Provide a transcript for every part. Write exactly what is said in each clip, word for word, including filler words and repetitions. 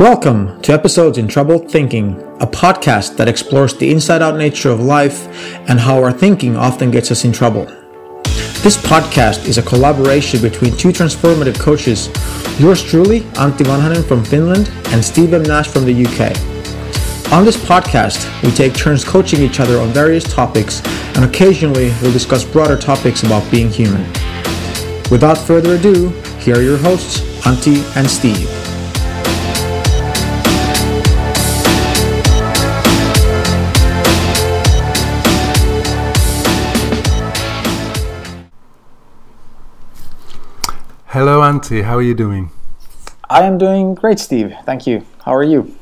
Welcome to Episodes in Troubled Thinking, a podcast that explores the inside-out nature of life and how our thinking often gets us in trouble. This podcast is a collaboration between two transformative coaches, yours truly, Antti Vanhanen from Finland and Steve M. Nash from the U K. On this podcast, we take turns coaching each other on various topics and occasionally we'll discuss broader topics about being human. Without further ado, here are your hosts, Antti and Steve. Hello, Antti. How are you doing? I am doing great, Steve. Thank you. How are you?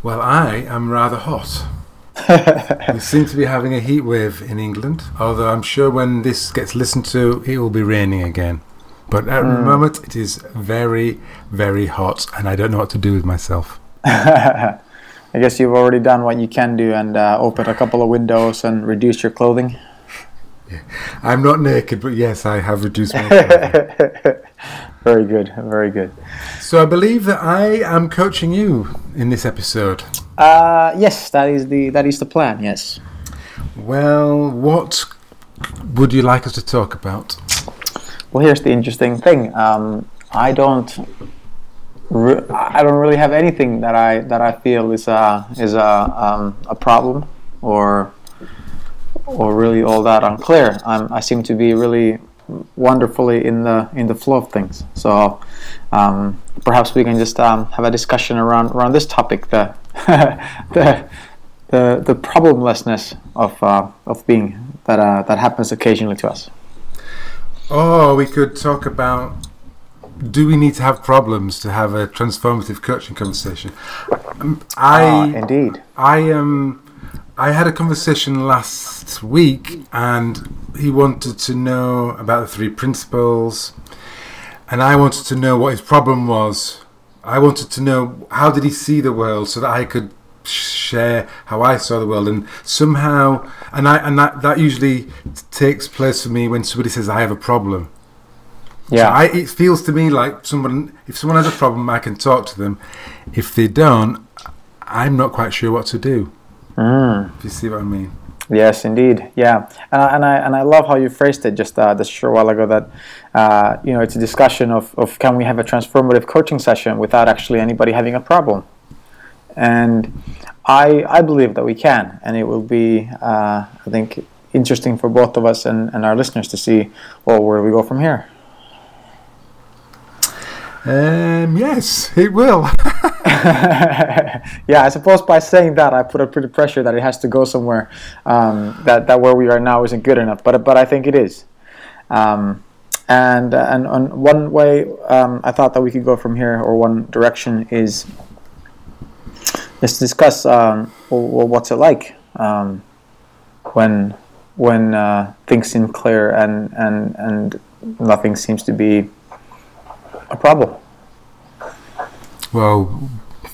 Well, I am rather hot. We seem to be having a heat wave in England, although I'm sure when this gets listened to, it will be raining again. But at mm. the moment, it is very, very hot, and I don't know what to do with myself. I guess you've already done what you can do and uh, opened a couple of windows and reduced your clothing. Yeah. I'm not naked, but yes, I have reduced my clothing. Very good, very good. So I believe that I am coaching you in this episode. Uh, yes, that is the that is the plan, yes. Well, what would you like us to talk about? Well, here's the interesting thing. Um, I don't re- I don't really have anything that I that I feel is a is a um, a problem or or really all that unclear. I'm, I seem to be really wonderfully in the in the flow of things. So um, perhaps we can just um, have a discussion around around this topic, the the, the the problemlessness of uh, of being that uh, that happens occasionally to us. Oh, we could talk about, do we need to have problems to have a transformative coaching conversation? Um, I uh, indeed. I am. Um, I had a conversation last week and he wanted to know about the three principles and I wanted to know what his problem was. I wanted to know how did he see the world so that I could share how I saw the world, and somehow and I and that, that usually takes place for me when somebody says I have a problem. Yeah, so I, it feels to me like someone if someone has a problem I can talk to them. If they don't, I'm not quite sure what to do. Mm. If you see what I mean. Yes, indeed. Yeah, and I, and I and I love how you phrased it just uh, just a short while ago. That uh, you know, it's a discussion of, of can we have a transformative coaching session without actually anybody having a problem? And I I believe that we can, and it will be uh, I think interesting for both of us and, and our listeners to see. Well, where do we go from here? Um, yes, it will. Yeah, I suppose by saying that I put a pretty pressure that it has to go somewhere, um, that, that where we are now isn't good enough, but but I think it is. Um, and, and on one way um, I thought that we could go from here, or one direction is, is to discuss um, well, what's it like um, when when uh, things seem clear and, and, and nothing seems to be a problem. Well,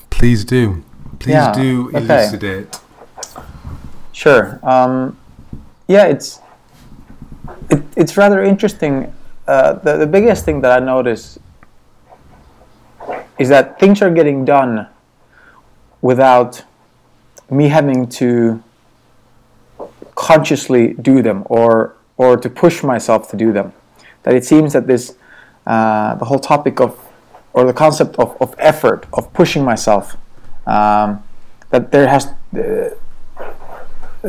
please do. Please yeah, do elucidate. Okay. Sure. Um, yeah, it's it, it's rather interesting. Uh, the, the biggest thing that I notice is that things are getting done without me having to consciously do them or or to push myself to do them. That it seems that this Uh, the whole topic of, or the concept of, of effort, of pushing myself, um, that there has, uh,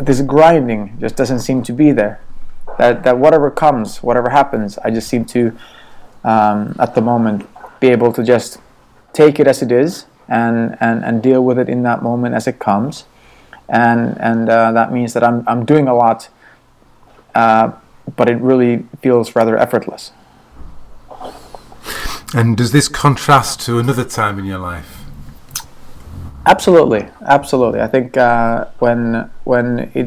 this grinding just doesn't seem to be there. That that whatever comes, whatever happens, I just seem to, um, at the moment, be able to just take it as it is and, and, and deal with it in that moment as it comes. And and uh, that means that I'm, I'm doing a lot, uh, but it really feels rather effortless. And does this contrast to another time in your life? Absolutely, absolutely. I think uh, when when it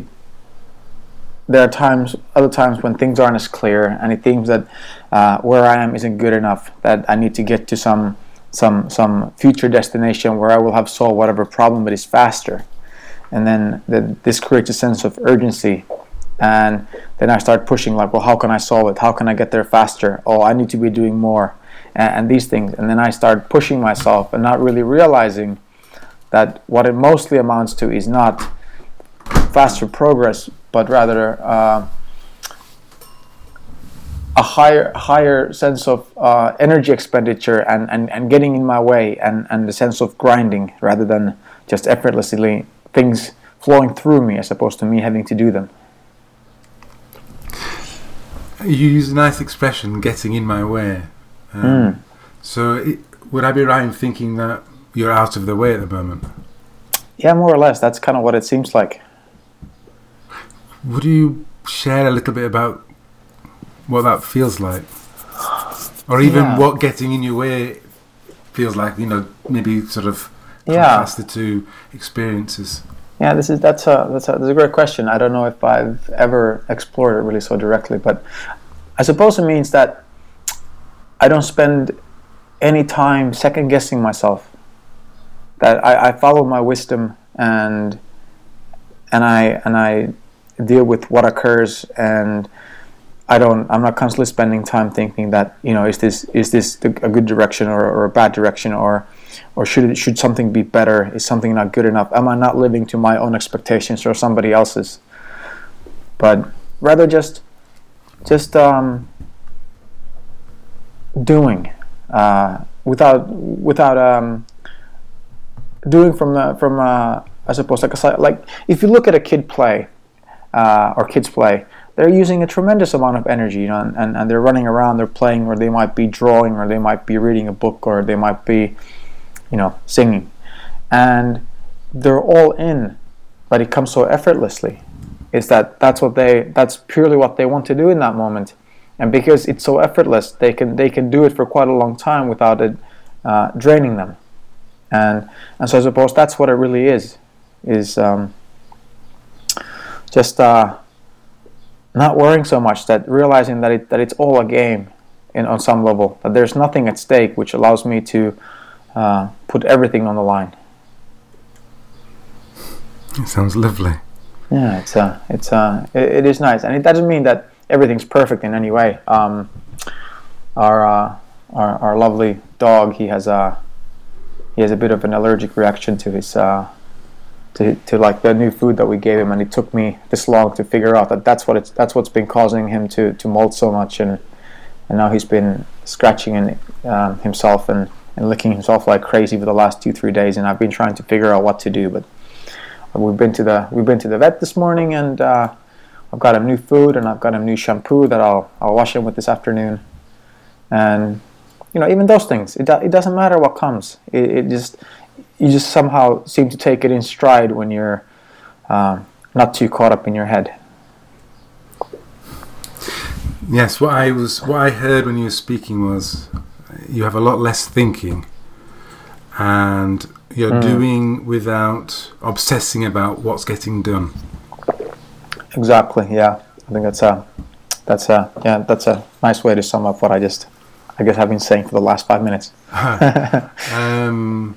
there are times, other times when things aren't as clear, and it seems that uh, where I am isn't good enough. That I need to get to some some some future destination where I will have solved whatever problem it is faster, and then the, this creates a sense of urgency. And then I start pushing like, well, how can I solve it? How can I get there faster? Oh, I need to be doing more. and, and these things. And then I start pushing myself and not really realizing that what it mostly amounts to is not faster progress, but rather uh, a higher higher sense of uh, energy expenditure and, and, and getting in my way, and, and the sense of grinding rather than just effortlessly things flowing through me as opposed to me having to do them. You use a nice expression, getting in my way. Um, mm. So it, would I be right in thinking that you're out of the way at the moment? Yeah, more or less. That's kind of what it seems like. Would you share a little bit about what that feels like? Or even yeah. what getting in your way feels like, you know, maybe sort of contrast yeah. the two experiences. Yeah, this is that's a, that's a that's a great question. I don't know if I've ever explored it really so directly, but I suppose it means that I don't spend any time second guessing myself. That I, I follow my wisdom and and I and I deal with what occurs, and I don't. I'm not constantly spending time thinking that, you know, is this is this a good direction or, or a bad direction, or. Or should it, should something be better? Is something not good enough? Am I not living to my own expectations or somebody else's? But rather just just um, doing uh, without without um, doing from the, from uh, I suppose like a, like if you look at a kid play uh, or kids play, they're using a tremendous amount of energy, you know, and, and, and they're running around, they're playing, or they might be drawing, or they might be reading a book, or they might be, you know, singing, and they're all in, but it comes so effortlessly. Is that that's what they that's purely what they want to do in that moment, and because it's so effortless, they can they can do it for quite a long time without it uh, draining them, and and so I suppose that's what it really is, is um, just uh, not worrying so much, that realizing that it that it's all a game, in on some level, that there's nothing at stake, which allows me to. Uh, put everything on the line. It sounds lovely. Yeah, it's uh, it's uh, it, it is nice, and it doesn't mean that everything's perfect in any way. Um, our, uh, our our lovely dog, he has a he has a bit of an allergic reaction to his uh, to to like the new food that we gave him, and it took me this long to figure out that that's what it's that's what's been causing him to, to molt so much, and and now he's been scratching and um, himself and. and licking himself like crazy for the last two, three days, and I've been trying to figure out what to do. But we've been to the we've been to the vet this morning, and uh, I've got him new food, and I've got him new shampoo that I'll I'll wash him with this afternoon. And you know, even those things, it do, it doesn't matter what comes. It, it just you just somehow seem to take it in stride when you're uh, not too caught up in your head. Yes, what I was what I heard when you were speaking was. You have a lot less thinking, and you're mm. doing without obsessing about what's getting done. Exactly. Yeah, I think that's a that's a yeah that's a nice way to sum up what I just I guess I've been saying for the last five minutes. um,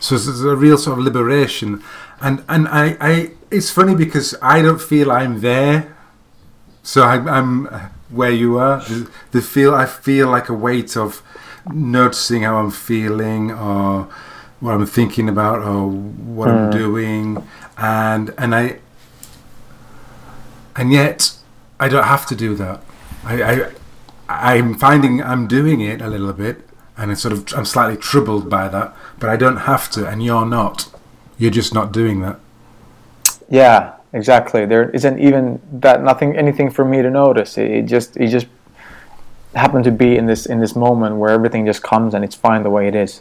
so there's a real sort of liberation, and and I, I it's funny because I don't feel I'm there, so I, I'm where you are. The feel I feel like a weight of. Noticing how I'm feeling, or what I'm thinking about, or what mm. I'm doing, and and I and yet I don't have to do that. I, I I'm finding I'm doing it a little bit, and it's sort of I'm slightly troubled by that, but I don't have to, and you're not. You're just not doing that. Yeah, exactly. There isn't even that nothing anything for me to notice. It, it just it just. happen to be in this in this moment where everything just comes and it's fine the way it is,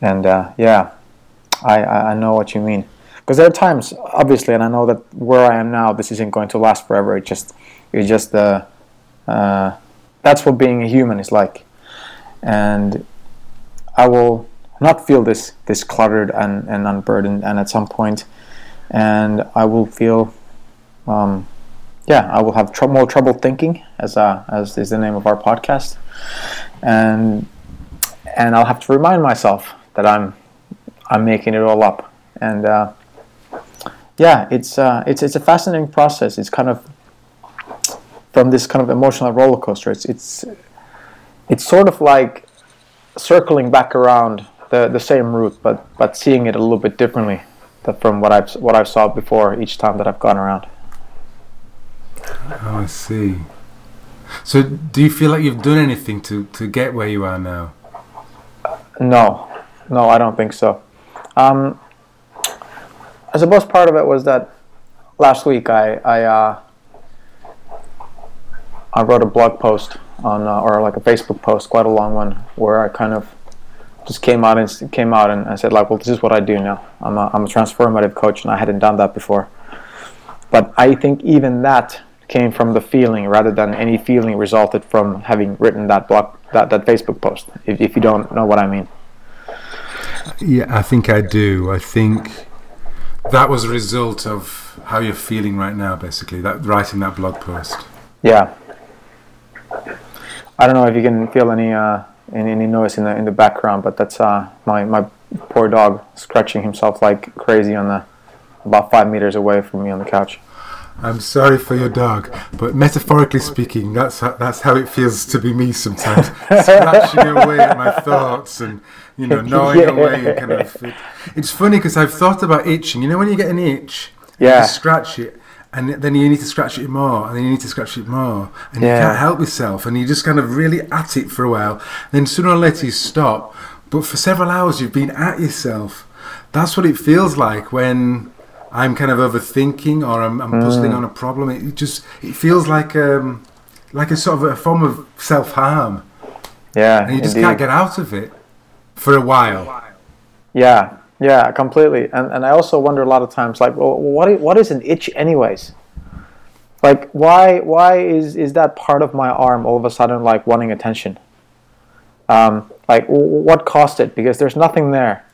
and uh, yeah, I, I I know what you mean, because there are times obviously, and I know that where I am now, this isn't going to last forever. It just it's just the uh, uh, that's what being a human is like, and I will not feel this this cluttered and, and unburdened, and at some point, and I will feel. Um, Yeah, I will have tr- more trouble thinking, as uh, as is the name of our podcast, and and I'll have to remind myself that I'm I'm making it all up, and uh, yeah, it's uh, it's it's a fascinating process. It's kind of from this kind of emotional roller coaster. It's it's it's sort of like circling back around the, the same route, but but seeing it a little bit differently than from what I've what I've saw before each time that I've gone around. Oh, I see. So, do you feel like you've done anything to, to get where you are now? No, no, I don't think so. Um, I suppose part of it was that last week I I, uh, I wrote a blog post on uh, or like a Facebook post, quite a long one, where I kind of just came out and came out and I said like, well, this is what I do now. I'm a I'm a transformative coach, and I hadn't done that before. But I think even that came from the feeling, rather than any feeling resulted from having written that blog, that, that Facebook post. If if you don't know what I mean. Yeah, I think I do. I think that was a result of how you're feeling right now, basically. That writing that blog post. Yeah. I don't know if you can feel any uh, any, any noise in the in the background, but that's uh, my my poor dog scratching himself like crazy on the about five meters away from me on the couch. I'm sorry for your dog, but metaphorically speaking, that's how, that's how it feels to be me sometimes, scratching away at my thoughts and, you know, gnawing yeah. away. Kind of. It, it's funny because I've thought about itching. You know when you get an itch, yeah. you scratch it, and then you need to scratch it more, and then you need to scratch it more, and yeah. you can't help yourself, and you're just kind of really at it for a while. Then sooner or later you stop, but for several hours you've been at yourself. That's what it feels like when I'm kind of overthinking, or I'm, I'm puzzling mm. on a problem. It just it feels like um like a sort of a form of self harm. Yeah, and you just indeed. can't get out of it for a while. Yeah, yeah, completely. And and I also wonder a lot of times, like, well, what what is an itch, anyways? Like, why why is is that part of my arm all of a sudden like wanting attention? Um, like, what caused it? Because there's nothing there.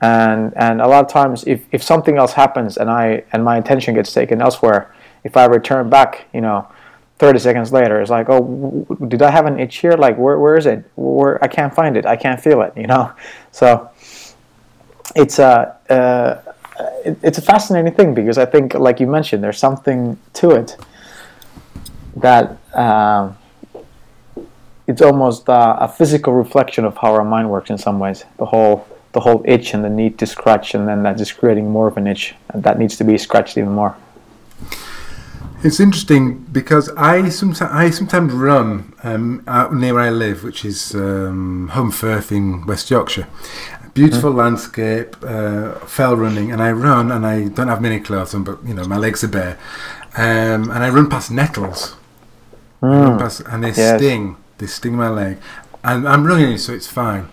And and a lot of times, if, if something else happens and I and my attention gets taken elsewhere, if I return back, you know, thirty seconds later, it's like, oh, w- did I have an itch here? Like, where where is it? Where I can't find it. I can't feel it. You know, so it's a uh, it, it's a fascinating thing, because I think, like you mentioned, there's something to it that uh, it's almost uh, a physical reflection of how our mind works in some ways. The whole the whole itch and the need to scratch, and then that's just creating more of an itch and that needs to be scratched even more. It's interesting because I sometimes I sometimes run um, out near where I live, which is um, Humfirth in West Yorkshire. Beautiful mm-hmm. landscape, uh, fell running, and I run, and I don't have many clothes on, but you know my legs are bare, um, and I run past nettles, mm. run past, and they yes. sting, they sting my leg, and I'm running, so it's fine.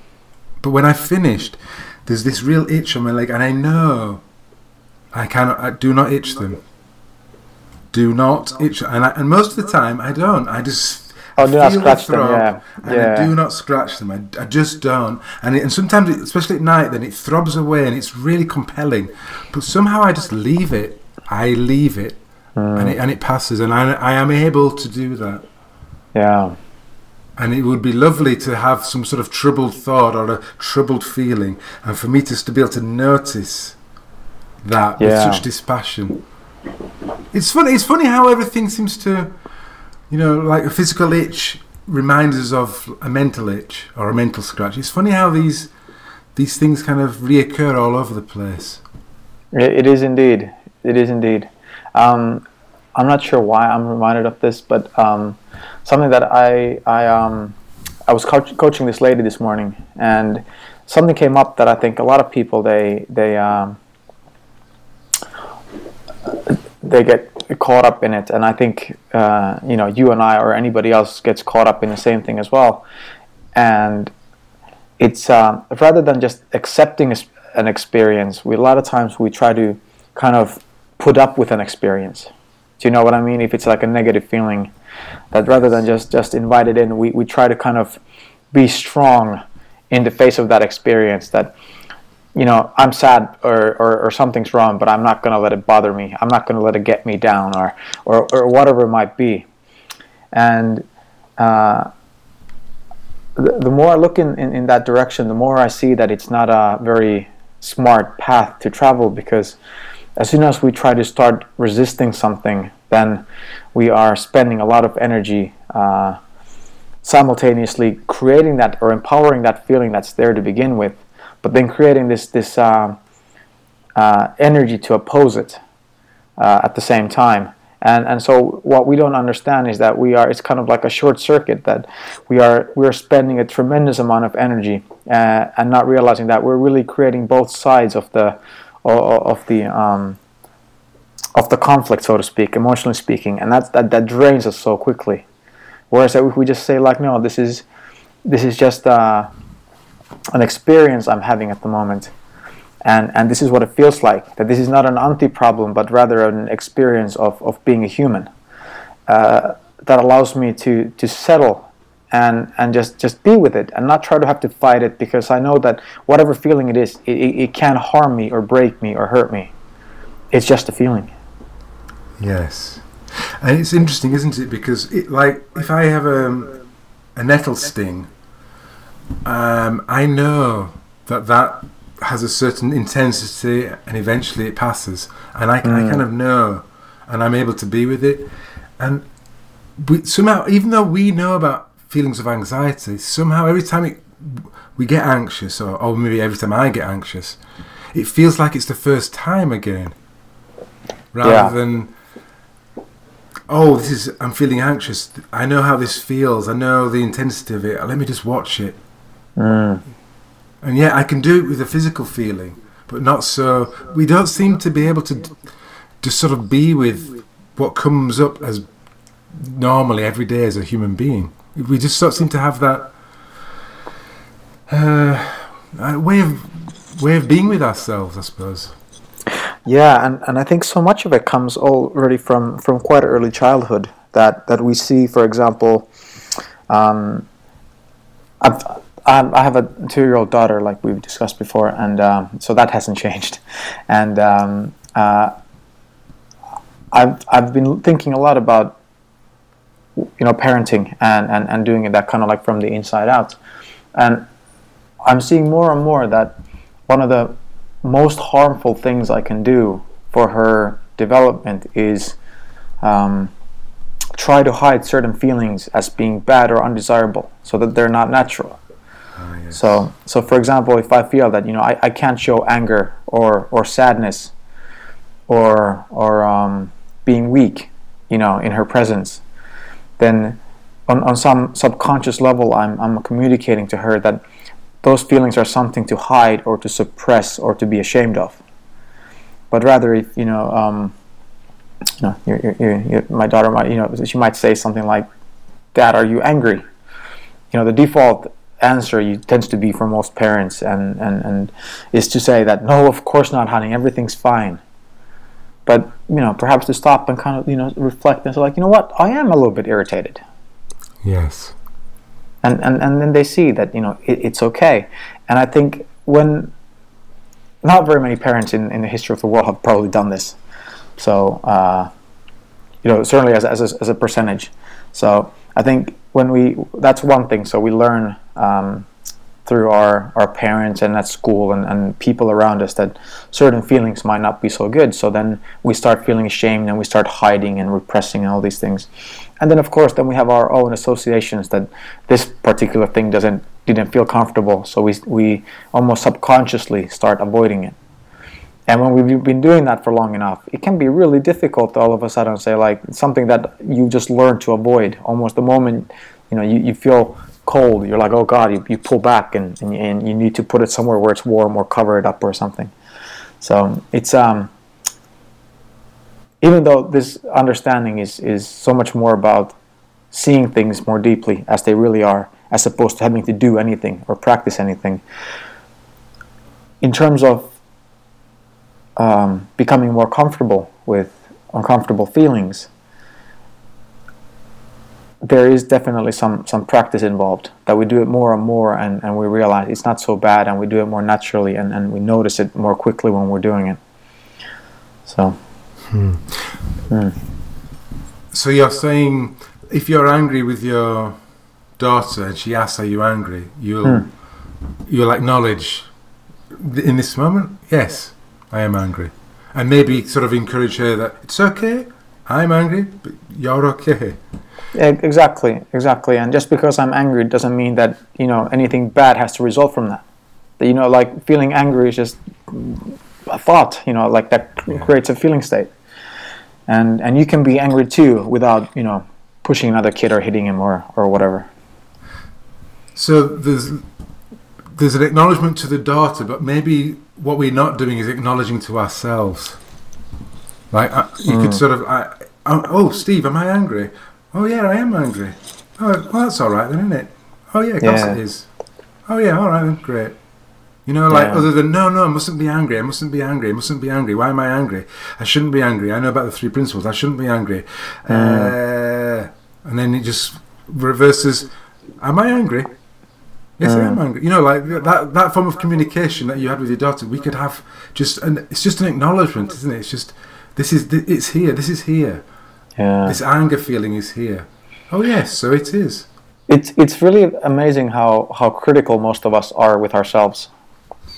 But when I finished, there's this real itch on my leg, and I know I cannot. I do not itch them. Do not itch, and, I, and most of the time I don't. I just oh, do not scratch them. Yeah. And yeah. I do not scratch them. I, I just don't. And it, and sometimes, it, especially at night, then it throbs away, and it's really compelling. But somehow I just leave it. I leave it, mm. and it and it passes. And I I am able to do that. Yeah. And it would be lovely to have some sort of troubled thought or a troubled feeling, and for me just to be able to notice that yeah. with such dispassion. It's funny. It's funny how everything seems to, you know, like a physical itch reminds us of a mental itch or a mental scratch. It's funny how these these things kind of reoccur all over the place. It is indeed. It is indeed. Um, I'm not sure why I'm reminded of this, but um, something that I I um I was co- coaching this lady this morning, and something came up that I think a lot of people they they um they get caught up in it, and I think uh, you know you and I or anybody else gets caught up in the same thing as well, and it's um, rather than just accepting an experience, we a lot of times we try to kind of put up with an experience. Do you know what I mean? If it's like a negative feeling, that rather than just, just invite it in, we, we try to kind of be strong in the face of that experience that, you know, I'm sad or, or, or something's wrong, but I'm not going to let it bother me. I'm not going to let it get me down or, or, or whatever it might be. And uh, the, the more I look in, in, in that direction, the more I see that it's not a very smart path to travel, because as soon as we try to start resisting something, then we are spending a lot of energy uh, simultaneously creating that or empowering that feeling that's there to begin with, but then creating this this uh, uh, energy to oppose it uh, at the same time. And and so what we don't understand is that we are, it's kind of like a short circuit, that we are we are spending a tremendous amount of energy uh, and not realizing that we're really creating both sides of the of the um, of the conflict, so to speak, emotionally speaking, and that's, that that drains us so quickly. Whereas if we just say like, no, this is this is just uh, an experience I'm having at the moment. And and this is what it feels like, that this is not an Antti problem, but rather an experience of, of being a human. Uh, that allows me to, to settle and, and just, just be with it and not try to have to fight it, because I know that whatever feeling it is, it, it can't harm me or break me or hurt me. It's just a feeling. Yes. And it's interesting, isn't it? Because it, like if I have a, a nettle sting, um, I know that that has a certain intensity and eventually it passes, and I, mm. I kind of know, and I'm able to be with it. And we, somehow, even though we know about feelings of anxiety, somehow every time it, we get anxious, or, or maybe every time I get anxious, it feels like it's the first time again, rather yeah. than, oh, this is, I'm feeling anxious, I know how this feels, I know the intensity of it, let me just watch it. Mm. And yeah, I can do it with a physical feeling, but not so. We don't seem to be able to d- to sort of be with what comes up as normally every day as a human being. We just sort of seem to have that uh, way of way of being with ourselves, I suppose. Yeah, and, and I think so much of it comes already from, from quite early childhood, that, that we see, for example, um, I've, I have a two-year-old daughter, like we've discussed before, and um, so that hasn't changed. And um, uh, I've I've been thinking a lot about, you know, parenting and, and, and doing it that kind of like from the inside out. And I'm seeing more and more that one of the most harmful things I can do for her development is um, try to hide certain feelings as being bad or undesirable, so that they're not natural. Oh, yes. So, so for example, if I feel that, you know, I, I can't show anger or, or sadness or or um, being weak, you know, in her presence, then on, on some subconscious level, I'm I'm communicating to her that those feelings are something to hide or to suppress or to be ashamed of. But rather, if, you know, um, you know, you're, you're, you're, you're, my daughter might, you know, she might say something like, "Dad, are you angry?" You know, the default answer you tends to be for most parents and, and, and is to say that, no, of course not, honey, everything's fine. But, you know, perhaps to stop and kind of, you know, reflect and say, like, you know what, I am a little bit irritated. Yes. And and, and then they see that, you know, it, it's okay. And I think when, not very many parents in, in the history of the world have probably done this. So, uh, you know, certainly as, as, a, as a percentage. So I think when we, that's one thing, so we learn um, through our, our parents and at school and, and people around us that certain feelings might not be so good, so then we start feeling ashamed and we start hiding and repressing and all these things. And then of course then we have our own associations that this particular thing doesn't didn't feel comfortable, so we we almost subconsciously start avoiding it. And when we've been doing that for long enough, it can be really difficult to all of a sudden say, like, something that you just learn to avoid. Almost the moment, you know, you, you feel cold, you're like, oh God, you, you pull back and, and, and you need to put it somewhere where it's warm or cover it up or something. So it's, um, even though this understanding is, is so much more about seeing things more deeply as they really are, as opposed to having to do anything or practice anything, in terms of Um, becoming more comfortable with uncomfortable feelings, there is definitely some, some practice involved, that we do it more and more and, and we realize it's not so bad, and we do it more naturally, and, and we notice it more quickly when we're doing it. So hmm. Mm. So you're saying if you're angry with your daughter and she asks, are you angry, you'll, hmm. you'll acknowledge in this moment, yes, I am angry, and maybe sort of encourage her that it's okay, I'm angry, but you're okay. Exactly, exactly. And just because I'm angry doesn't mean that, you know, anything bad has to result from that. That, you know, like feeling angry is just a thought, you know, like that creates a feeling state. And and you can be angry too without, you know, pushing another kid or hitting him or, or whatever. So there's there's an acknowledgement to the daughter, but maybe what we're not doing is acknowledging to ourselves. Like I, you mm. could sort of, I, I, oh, Steve, am I angry? Oh yeah, I am angry. Oh, well, that's all right then, isn't it? Oh yeah, of course yeah. it is. Oh yeah, all right then, great. You know, like yeah. other than no, no, I mustn't be angry. I mustn't be angry. I mustn't be angry. Why am I angry? I shouldn't be angry. I know about the three principles. I shouldn't be angry. Mm. Uh, and then it just reverses. Am I angry? Yes, mm. I am angry. You know, like that that form of communication that you had with your daughter, we could have just, and it's just an acknowledgement, isn't it? It's just this is it's here. This is here. Yeah. This anger feeling is here. Oh yes, so it is. It's it's really amazing how, how critical most of us are with ourselves.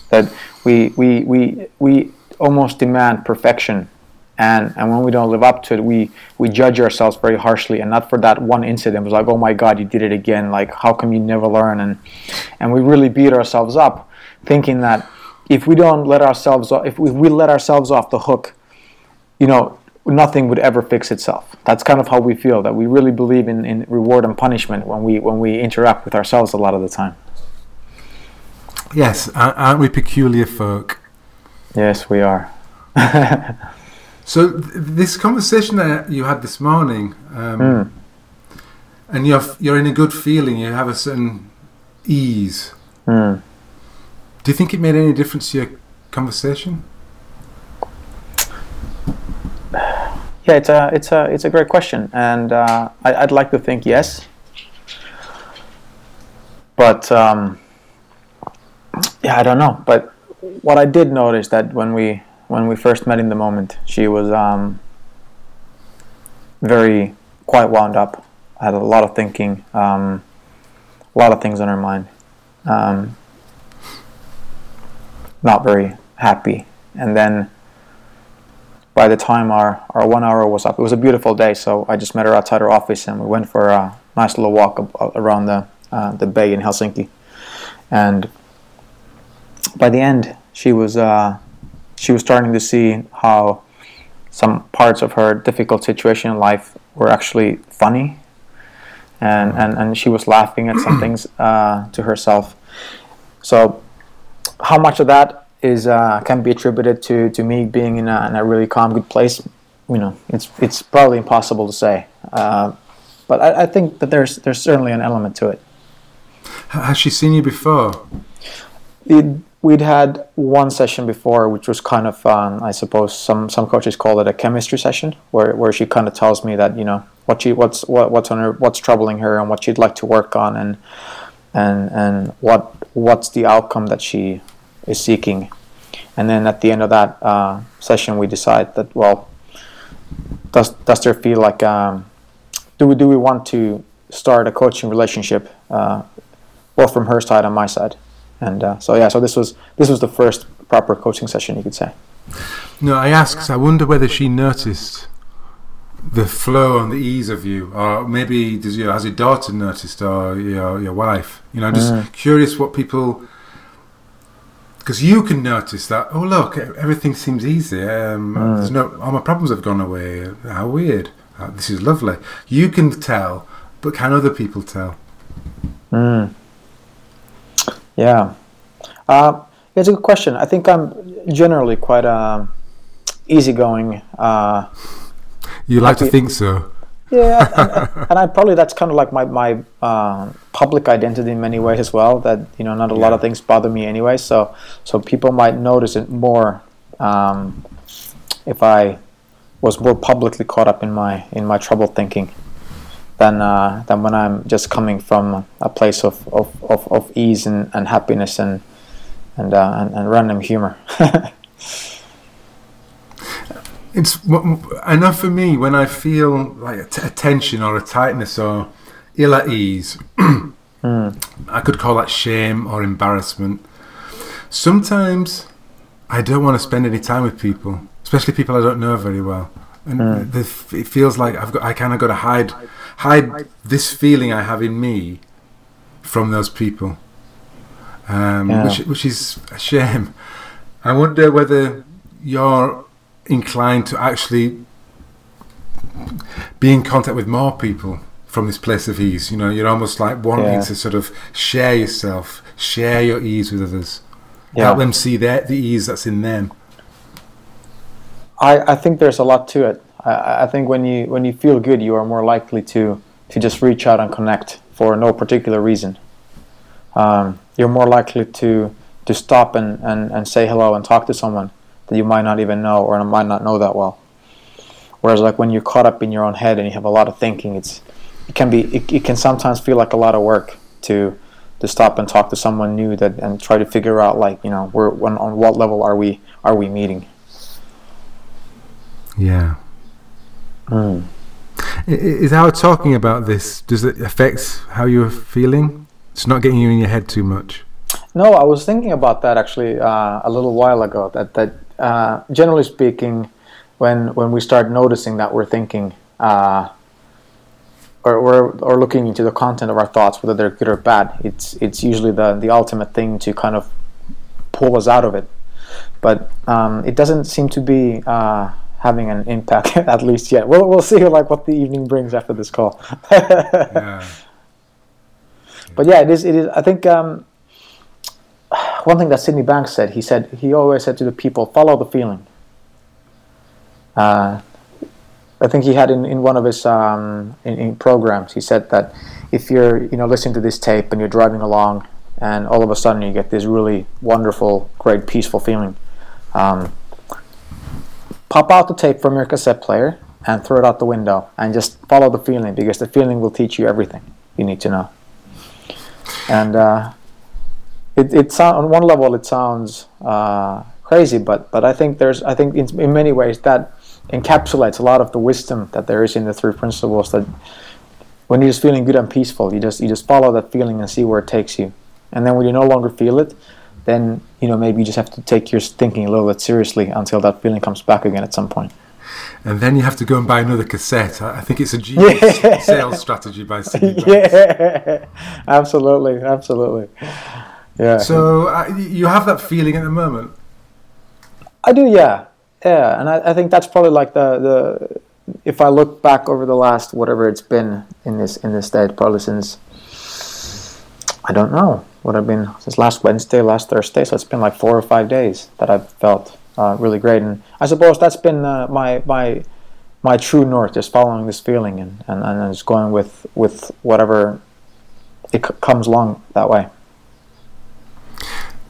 That we we we we almost demand perfection, and and when we don't live up to it, we we judge ourselves very harshly. And not for that one incident. It was like, oh my God, you did it again. Like, how come you never learn? And and we really beat ourselves up, thinking that if we don't let ourselves if we, if we let ourselves off the hook, you know, nothing would ever fix itself. That's kind of how we feel, that we really believe in, in reward and punishment when we when we interact with ourselves a lot of the time. Yes, aren't we peculiar folk? Yes, we are. So th- this conversation that you had this morning, um, mm. and you're you're in a good feeling. You have a certain ease. Mm. Do you think it made any difference to your conversation? Yeah, it's a it's a it's a great question, and uh, I, I'd like to think yes, but um, yeah, I don't know. But what I did notice that when we when we first met in the moment, she was um, very quite wound up. Had a lot of thinking, um, a lot of things on her mind. Um, not very happy, and then. By the time our, our one hour was up, it was a beautiful day, so I just met her outside her office and we went for a nice little walk around the uh, the bay in Helsinki. And by the end, she was uh, she was starting to see how some parts of her difficult situation in life were actually funny, and and, and she was laughing at some things uh, to herself. So how much of that is uh, can be attributed to, to me being in a, in a really calm, good place? You know, it's it's probably impossible to say, uh, but I, I think that there's there's certainly an element to it. Has she seen you before? It, we'd had one session before, which was kind of, um, I suppose, some, some coaches call it a chemistry session, where, where she kind of tells me that, you know, what she what's what, what's on her what's troubling her and what she'd like to work on, and and and what what's the outcome that she is seeking. And then at the end of that uh, session, we decide that, well, does does there feel like um, do we do we want to start a coaching relationship, uh, both from her side and my side? And uh, so yeah, so this was this was the first proper coaching session, you could say. No, I ask, 'cause I wonder whether she noticed the flow and the ease of you, or maybe does you know, has your daughter noticed, or your your wife? You know, I'm just mm. curious what people. Because you can notice that, oh look, everything seems easy. Um, mm. There's no, all my problems have gone away. How weird! Oh, this is lovely. You can tell, but can other people tell? Mm. Yeah, uh, it's a good question. I think I'm generally quite uh, easygoing. Uh, you like happy. To think so. Yeah, and, and I probably that's kind of like my my uh, public identity in many ways as well. That, you know, not a yeah. lot of things bother me anyway. So so people might notice it more um, if I was more publicly caught up in my in my troubled thinking than uh, than when I'm just coming from a place of of, of, of ease and, and happiness and and, uh, and and random humor. It's enough for me when I feel like a, t- a tension or a tightness or ill at ease. mm. I could call that shame or embarrassment. Sometimes I don't want to spend any time with people, especially people I don't know very well. and mm. the, it feels like I've got I kind of got to hide hide this feeling I have in me from those people, um, yeah. which which is a shame. I wonder whether you're inclined to actually be in contact with more people from this place of ease. You know, you're almost like wanting yeah. to sort of share yourself, share your ease with others, yeah. help them see their, the ease that's in them. I, I think there's a lot to it. I, I think when you when you feel good, you are more likely to, to just reach out and connect for no particular reason. Um, you're more likely to to stop and, and, and say hello and talk to someone that you might not even know or might not know that well. Whereas, like, when you're caught up in your own head and you have a lot of thinking, it's it can be it, it can sometimes feel like a lot of work to to stop and talk to someone new that and try to figure out, like, you know, where when, on what level are we are we meeting? Yeah. Mm. Is our talking about this, does it affect how you're feeling? It's not getting you in your head too much. No, I was thinking about that actually uh, a little while ago. That that uh, generally speaking. When when we start noticing that we're thinking, uh, or, or or looking into the content of our thoughts, whether they're good or bad, it's it's usually the the ultimate thing to kind of pull us out of it. But um, it doesn't seem to be uh, having an impact, at least yet. We'll we'll see like what the evening brings after this call. yeah. But yeah, it is it is. I think um, one thing that Sidney Banks said, he said he always said to the people, follow the feeling. Uh, I think he had in, in one of his um, in, in programs, he said that if you're you know listening to this tape and you're driving along and all of a sudden you get this really wonderful, great, peaceful feeling, um, pop out the tape from your cassette player and throw it out the window and just follow the feeling, because the feeling will teach you everything you need to know. And uh, it, it sound, on one level it sounds uh, crazy, but but I think there's I think in, in many ways that encapsulates a lot of the wisdom that there is in the three principles, that when you're just feeling good and peaceful, you just you just follow that feeling and see where it takes you. And then when you no longer feel it, then you know maybe you just have to take your thinking a little bit seriously until that feeling comes back again at some point. And then you have to go and buy another cassette. I think it's a genius yeah. sales strategy by Sidney Banks. Yeah, absolutely, absolutely. Yeah. So uh, you have that feeling at the moment. I do, yeah. Yeah, and I, I think that's probably like the, the... If I look back over the last, whatever it's been in this in this state, probably since... I don't know what I've been... Since last Wednesday, last Thursday, so it's been like four or five days that I've felt uh, really great. And I suppose that's been uh, my my my true north, just following this feeling and, and, and just going with, with whatever it c- comes along that way.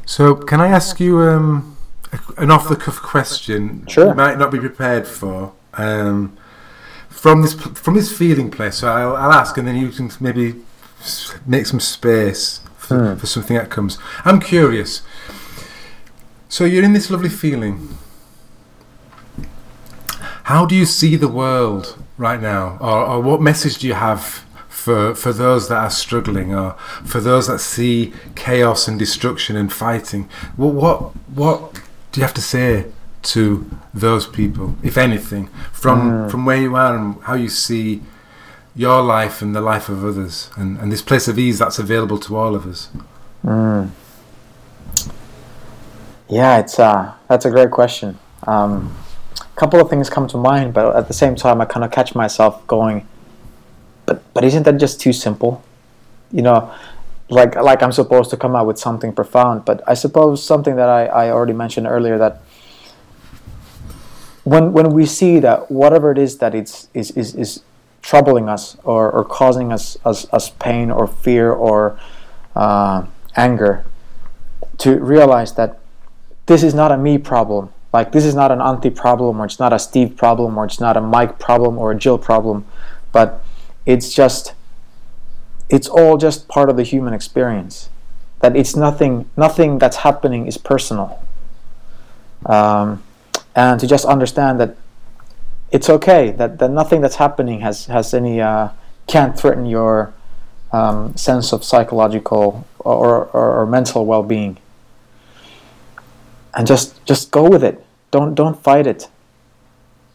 So can I ask you... Um an off-the-cuff question sure. you might not be prepared for, um, from this from this feeling place. So I'll, I'll ask, and then you can maybe make some space for, mm. for something that comes. I'm curious. So you're in this lovely feeling. How do you see the world right now, or, or what message do you have for for those that are struggling, or for those that see chaos and destruction and fighting? What what what? Do you have to say to those people, if anything, from mm. from where you are and how you see your life and the life of others, and, and this place of ease that's available to all of us? Mm. Yeah, it's uh, that's a great question. Um, a couple of things come to mind, but at the same time, I kind of catch myself going, but but isn't that just too simple? You know. Like like I'm supposed to come out with something profound, but I suppose something that I, I already mentioned earlier, that when when we see that whatever it is that it's is is, is troubling us or, or causing us, us us pain or fear or uh, anger, to realize that this is not a me problem. Like, this is not an Antti problem, or it's not a Steve problem, or it's not a Mike problem or a Jill problem, but it's just. It's all just part of the human experience. That it's nothing. Nothing that's happening is personal. Um, and to just understand that it's okay. That, that nothing that's happening has has any uh, can't threaten your um, sense of psychological or, or, or mental well-being. And just just go with it. Don't don't fight it.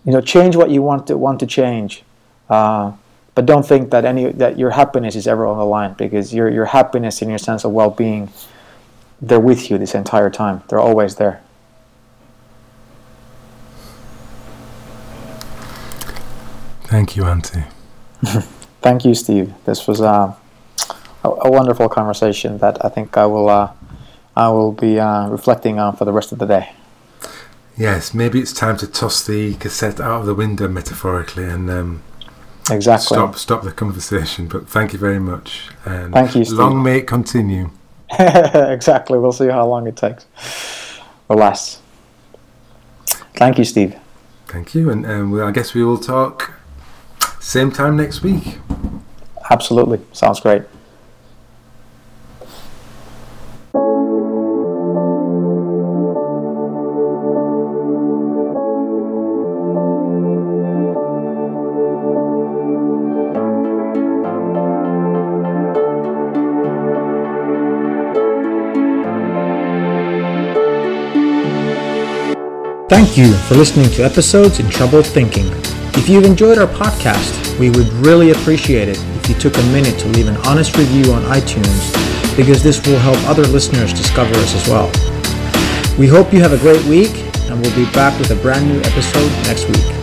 you know, change what you want to want to change, uh, but don't think that any that your happiness is ever on the line, because your your happiness and your sense of well-being, they're with you this entire time. They're always there. Thank you, Antti. Thank you, Steve. This was uh, a, a wonderful conversation that I think I will uh, I will be uh, reflecting on for the rest of the day. Yes, maybe it's time to toss the cassette out of the window metaphorically and um, exactly stop stop the conversation. But thank you very much. And thank you, Steve. Long may it continue. Exactly. We'll see how long it takes or lasts. Thank you, Steve. Thank you, and um, we, I guess we will talk same time next week. Absolutely. Sounds great. Thank you for listening to Episodes in Troubled Thinking. If you've enjoyed our podcast, we would really appreciate it if you took a minute to leave an honest review on iTunes, because this will help other listeners discover us as well. We hope you have a great week, and we'll be back with a brand new episode next week.